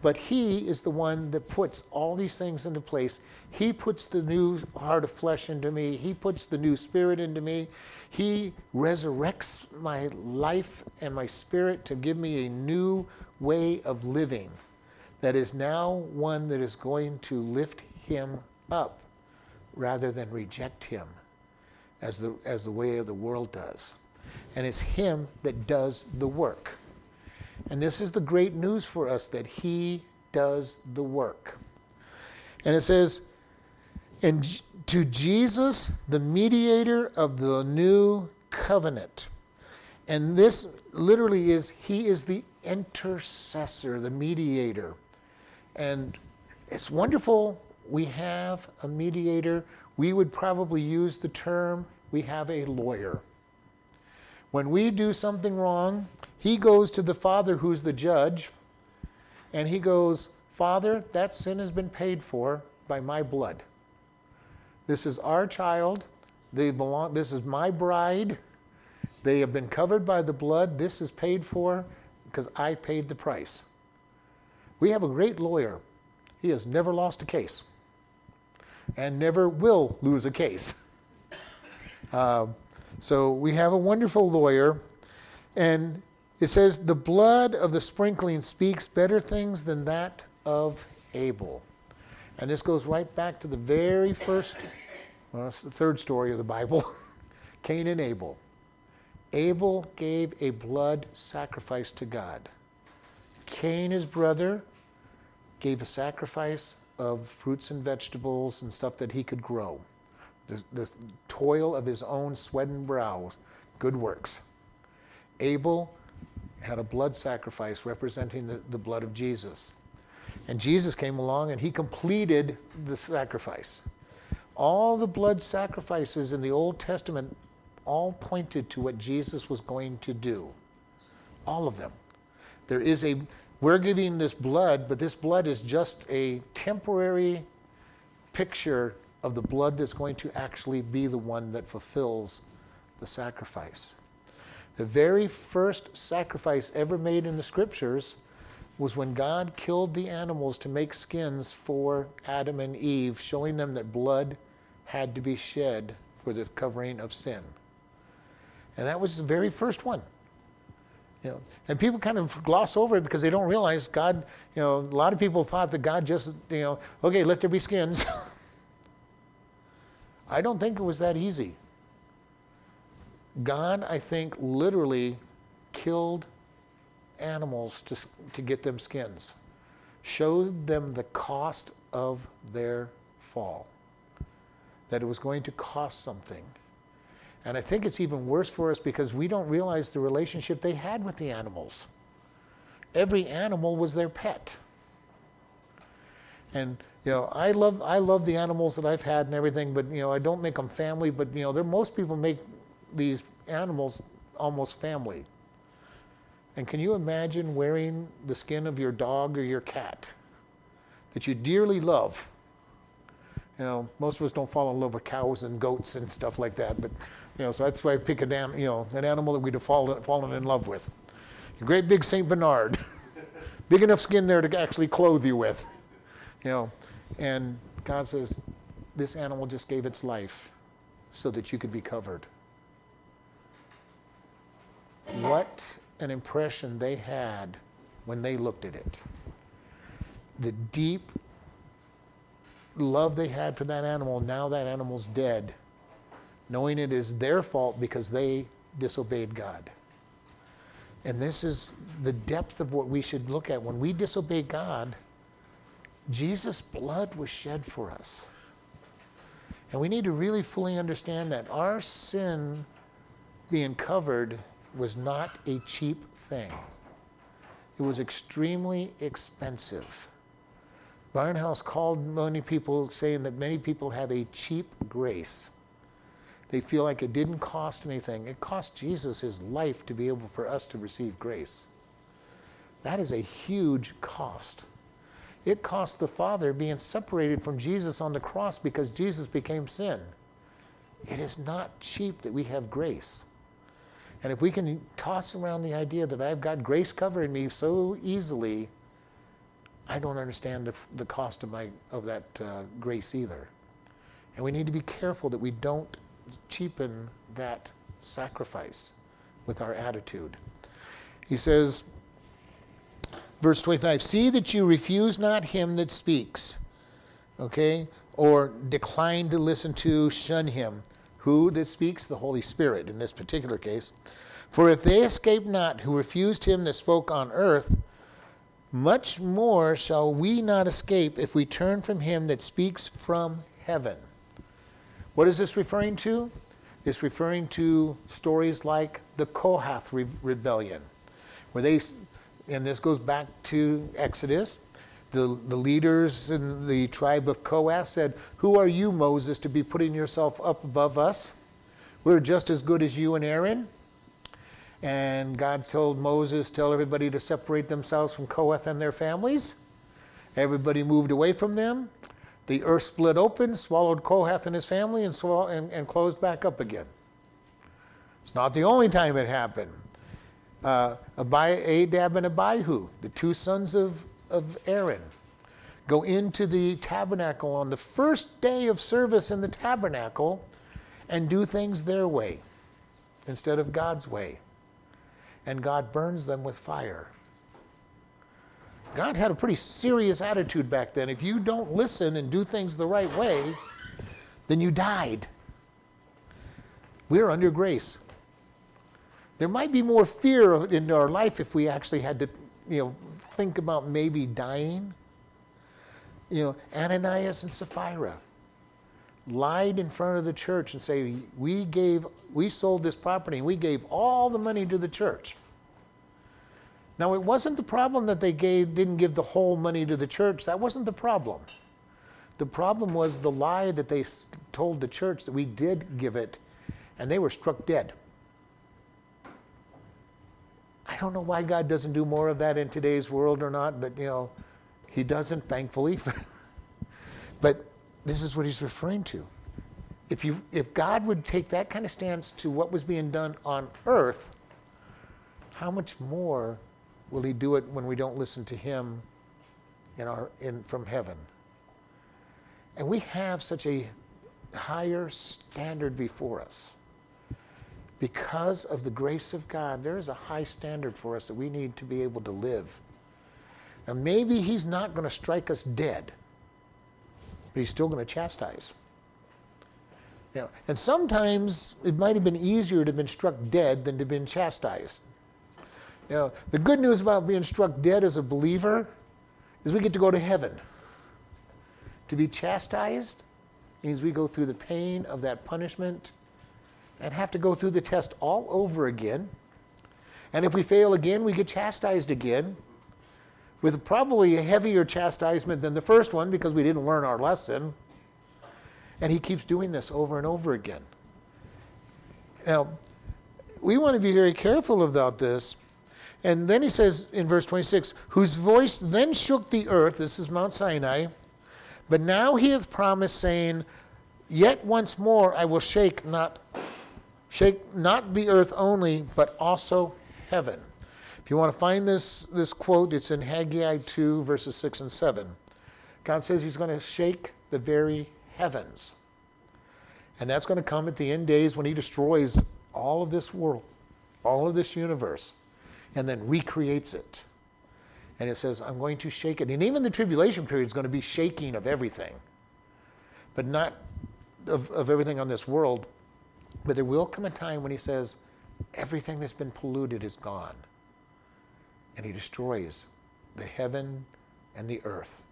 But he is the one that puts all these things into place. He puts the new heart of flesh into me. He puts the new spirit into me. He resurrects my life and my spirit to give me a new way of living that is now one that is going to lift him up rather than reject him as the way of the world does. And it's him that does the work. And this is the great news for us, that he does the work. And it says, and to Jesus, the mediator of the new covenant. And this literally is, he is the intercessor, the mediator. And it's wonderful we have a mediator. We would probably use the term, we have a lawyer. When we do something wrong, he goes to the Father who's the judge, and he goes, Father, that sin has been paid for by my blood. This is our child. They belong. This is my bride. They have been covered by the blood. This is paid for because I paid the price. We have a great lawyer. He has never lost a case and never will lose a case. So we have a wonderful lawyer. And it says, the blood of the sprinkling speaks better things than that of Abel. And this goes right back to the very first, well, it's the third story of the Bible, Cain and Abel. Abel gave a blood sacrifice to God. Cain, his brother, gave a sacrifice of fruits and vegetables and stuff that he could grow. The toil of his own sweat and brow, good works. Abel had a blood sacrifice representing the blood of Jesus. And Jesus came along and he completed the sacrifice. All the blood sacrifices in the Old Testament all pointed to what Jesus was going to do. All of them. There is a, we're giving this blood, but this blood is just a temporary picture of the blood that's going to actually be the one that fulfills the sacrifice. The very first sacrifice ever made in the scriptures was when God killed the animals to make skins for Adam and Eve, showing them that blood had to be shed for the covering of sin. And that was the very first one. You know, and people kind of gloss over it because they don't realize God, you know, a lot of people thought that God just, you know, okay, let there be skins. I don't think it was that easy. God, I think, literally killed animals to get them skins, showed them the cost of their fall, that it was going to cost something. And I think it's even worse for us because we don't realize the relationship they had with the animals. Every animal was their pet. And you know, I love the animals that I've had and everything, but you know, I don't make them family, but you know, most people make these animals almost family. And can you imagine wearing the skin of your dog or your cat that you dearly love? You know, most of us don't fall in love with cows and goats and stuff like that, but you know, so that's why I pick an animal that we'd have fallen in love with. A great big Saint Bernard, big enough skin there to actually clothe you with. You know, and God says, this animal just gave its life so that you could be covered. What an impression they had when they looked at it. The deep love they had for that animal, now that animal's dead, knowing it is their fault because they disobeyed God. And this is the depth of what we should look at. When we disobey God, Jesus' blood was shed for us. And we need to really fully understand that our sin being covered was not a cheap thing. It was extremely expensive. Barnhouse called many people, saying that many people have a cheap grace. They feel like it didn't cost anything. It cost Jesus his life to be able for us to receive grace. That is a huge cost. It cost the Father being separated from Jesus on the cross because Jesus became sin. It is not cheap that we have grace. And if we can toss around the idea that I've got grace covering me so easily, I don't understand the cost of that grace either. And we need to be careful that we don't cheapen that sacrifice with our attitude. He says, verse 25, see that you refuse not him that speaks, okay? Or decline to listen to, shun him. Who that speaks? The Holy Spirit, in this particular case. For if they escape not who refused him that spoke on earth, much more shall we not escape if we turn from him that speaks from heaven. What is this referring to? It's referring to stories like the Kohath rebellion, where they, and this goes back to Exodus, the leaders in the tribe of Kohath said, "Who are you, Moses, to be putting yourself up above us? We're just as good as you and Aaron." And God told Moses, tell everybody to separate themselves from Kohath and their families. Everybody moved away from them. The earth split open, swallowed Kohath and his family, and closed back up again. It's not the only time it happened. Nadab and Abihu, the two sons of Aaron, go into the tabernacle on the first day of service in the tabernacle and do things their way instead of God's way. And God burns them with fire. God had a pretty serious attitude back then. If you don't listen and do things the right way, then you died. We're under grace. There might be more fear in our life if we actually had to, think about maybe dying. Ananias and Sapphira lied in front of the church and say, we sold this property and we gave all the money to the church. Now, it wasn't the problem that they didn't give the whole money to the church. That wasn't the problem. The problem was the lie that they told the church that we did give it, and they were struck dead. I don't know why God doesn't do more of that in today's world or not, but he doesn't, thankfully. But this is what he's referring to. If God would take that kind of stance to what was being done on earth, how much more will he do it when we don't listen to him from heaven? And we have such a higher standard before us. Because of the grace of God, there is a high standard for us that we need to be able to live. Now, maybe he's not going to strike us dead, but he's still going to chastise. And sometimes it might have been easier to have been struck dead than to have been chastised. The good news about being struck dead as a believer is we get to go to heaven. To be chastised means we go through the pain of that punishment and have to go through the test all over again. And if we fail again, we get chastised again with probably a heavier chastisement than the first one because we didn't learn our lesson. And he keeps doing this over and over again. Now, we want to be very careful about this. And then he says in verse 26, whose voice then shook the earth, this is Mount Sinai, but now he hath promised, saying, yet once more I will shake not the earth only, but also heaven. If you want to find this quote, it's in Haggai 2, verses 6 and 7. God says he's going to shake the very heavens. And that's going to come at the end days when he destroys all of this world, all of this universe, and then recreates it. And it says, I'm going to shake it. And even the tribulation period is going to be shaking of everything, but not of everything on this world. But there will come a time when he says, everything that's been polluted is gone. And he destroys the heaven and the earth.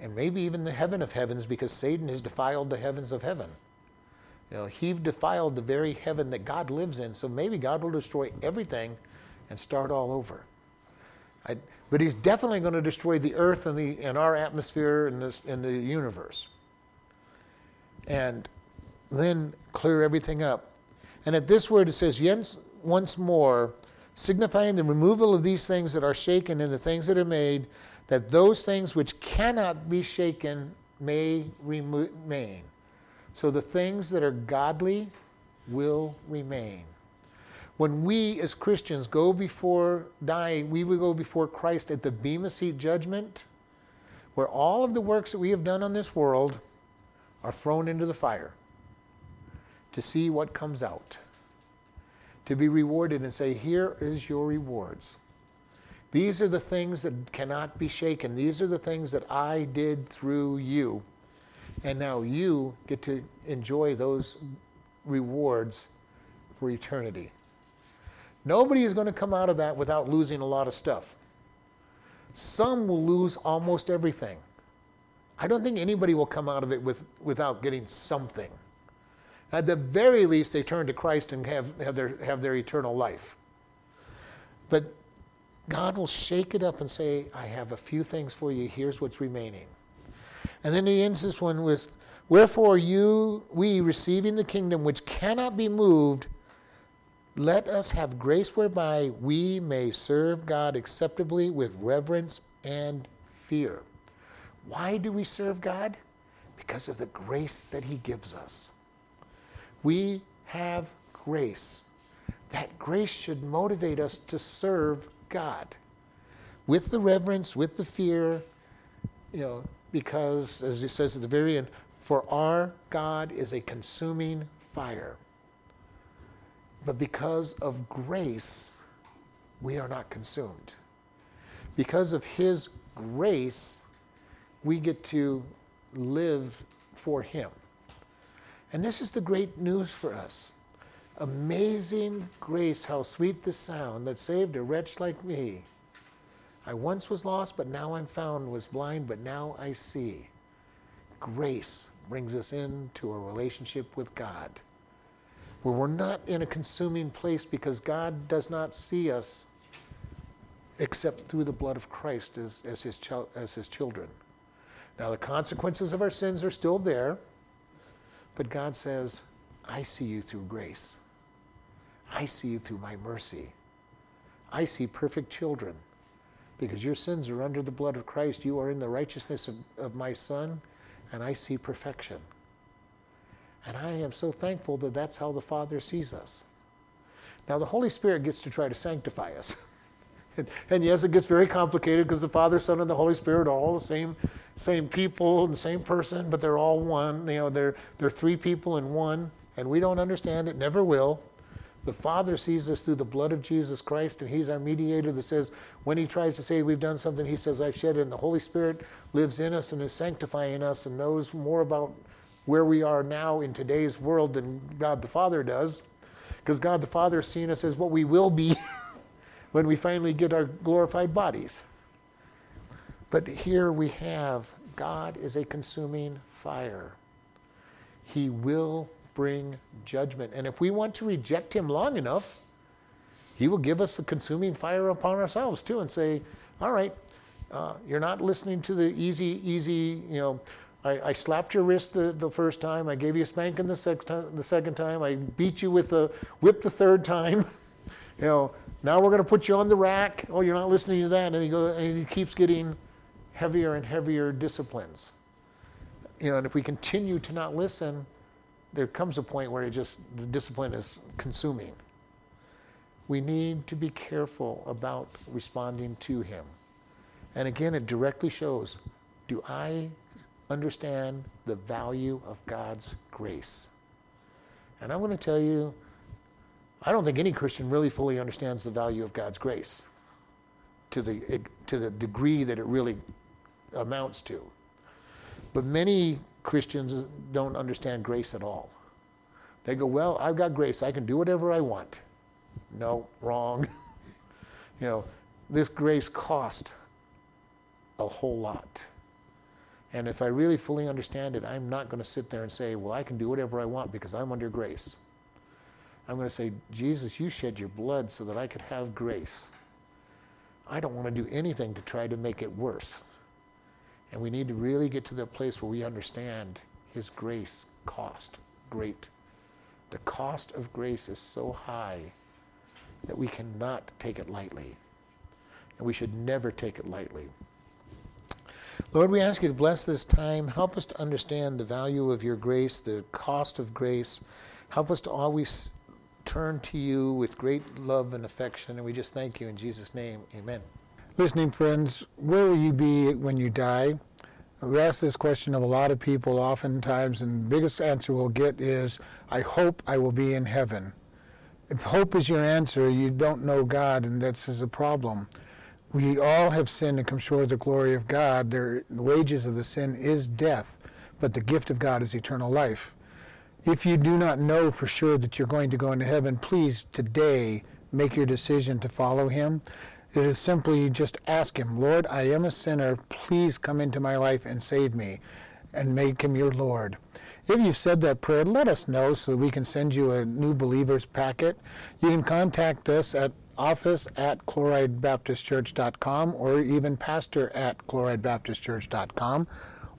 And maybe even the heaven of heavens, because Satan has defiled the heavens of heaven. He's defiled the very heaven that God lives in. So maybe God will destroy everything and start all over. But he's definitely going to destroy the earth and our atmosphere and the universe. And then clear everything up. And at this word it says, yet once more, signifying the removal of these things that are shaken and the things that are made, that those things which cannot be shaken may remain. So the things that are godly will remain. When we as Christians go before dying, we will go before Christ at the Bema Seat judgment, where all of the works that we have done on this world are thrown into the fire to see what comes out, to be rewarded and say, here is your rewards. These are the things that cannot be shaken. These are the things that I did through you. And now you get to enjoy those rewards for eternity. Nobody is going to come out of that without losing a lot of stuff. Some will lose almost everything. I don't think anybody will come out of it without getting something. At the very least, they turn to Christ and have their eternal life. But God will shake it up and say, I have a few things for you. Here's what's remaining. And then he ends this one with, wherefore we receiving the kingdom which cannot be moved, let us have grace whereby we may serve God acceptably with reverence and fear. Why do we serve God? Because of the grace that he gives us. We have grace. That grace should motivate us to serve God with the reverence, with the fear, because, as it says at the very end, for our God is a consuming fire. But because of grace, we are not consumed. Because of his grace, we get to live for him. And this is the great news for us. Amazing grace, how sweet the sound that saved a wretch like me. I once was lost, but now I'm found, was blind, but now I see. Grace brings us into a relationship with God, where we're not in a consuming place because God does not see us except through the blood of Christ as his children. Now, the consequences of our sins are still there, but God says, I see you through grace. I see you through my mercy. I see perfect children. Because your sins are under the blood of Christ, you are in the righteousness of my Son, and I see perfection. And I am so thankful that that's how the Father sees us. Now, the Holy Spirit gets to try to sanctify us. And yes, it gets very complicated because the Father, Son, and the Holy Spirit are all the same people and the same person, but they're all one. They're three people in one, and we don't understand it, never will. The Father sees us through the blood of Jesus Christ, and he's our mediator that says, when he tries to say we've done something, he says, I've shed it. And the Holy Spirit lives in us and is sanctifying us and knows more about where we are now in today's world than God the Father does, because God the Father is seeing us as what we will be when we finally get our glorified bodies. But here we have God is a consuming fire. He will bring judgment. And if we want to reject him long enough, he will give us a consuming fire upon ourselves too and say, all right, you're not listening to the easy, I slapped your wrist the first time. I gave you a spanking the second time. I beat you with a whip the third time. Now we're going to put you on the rack. Oh, you're not listening to that. And he keeps getting heavier and heavier disciplines. And if we continue to not listen, there comes a point where the discipline is consuming. We need to be careful about responding to him. And again, it directly shows, do I understand the value of God's grace? And I'm going to tell you, I don't think any Christian really fully understands the value of God's grace to the degree that it really amounts to. But many Christians don't understand grace at all. They go, well, I've got grace. I can do whatever I want. No, wrong. This grace cost a whole lot. And if I really fully understand it, I'm not going to sit there and say, well, I can do whatever I want because I'm under grace. I'm going to say, Jesus, you shed your blood so that I could have grace. I don't want to do anything to try to make it worse. And we need to really get to the place where we understand his grace cost great. The cost of grace is so high that we cannot take it lightly. And we should never take it lightly. Lord, we ask you to bless this time. Help us to understand the value of your grace, the cost of grace. Help us to always turn to you with great love and affection. And we just thank you in Jesus' name. Amen. Listening friends, where will you be when you die? We ask this question of a lot of people oftentimes, and the biggest answer we'll get is, I hope I will be in heaven. If hope is your answer, you don't know God, and that's a problem. We all have sinned and come short of the glory of God. The wages of the sin is death, but the gift of God is eternal life. If you do not know for sure that you're going to go into heaven, please today make your decision to follow him. It is simply just ask him, Lord, I am a sinner. Please come into my life and save me, and make him your Lord. If you've said that prayer, let us know so that we can send you a new believers packet. You can contact us at office@chloridebaptistchurch.com or even pastor@chloridebaptistchurch.com.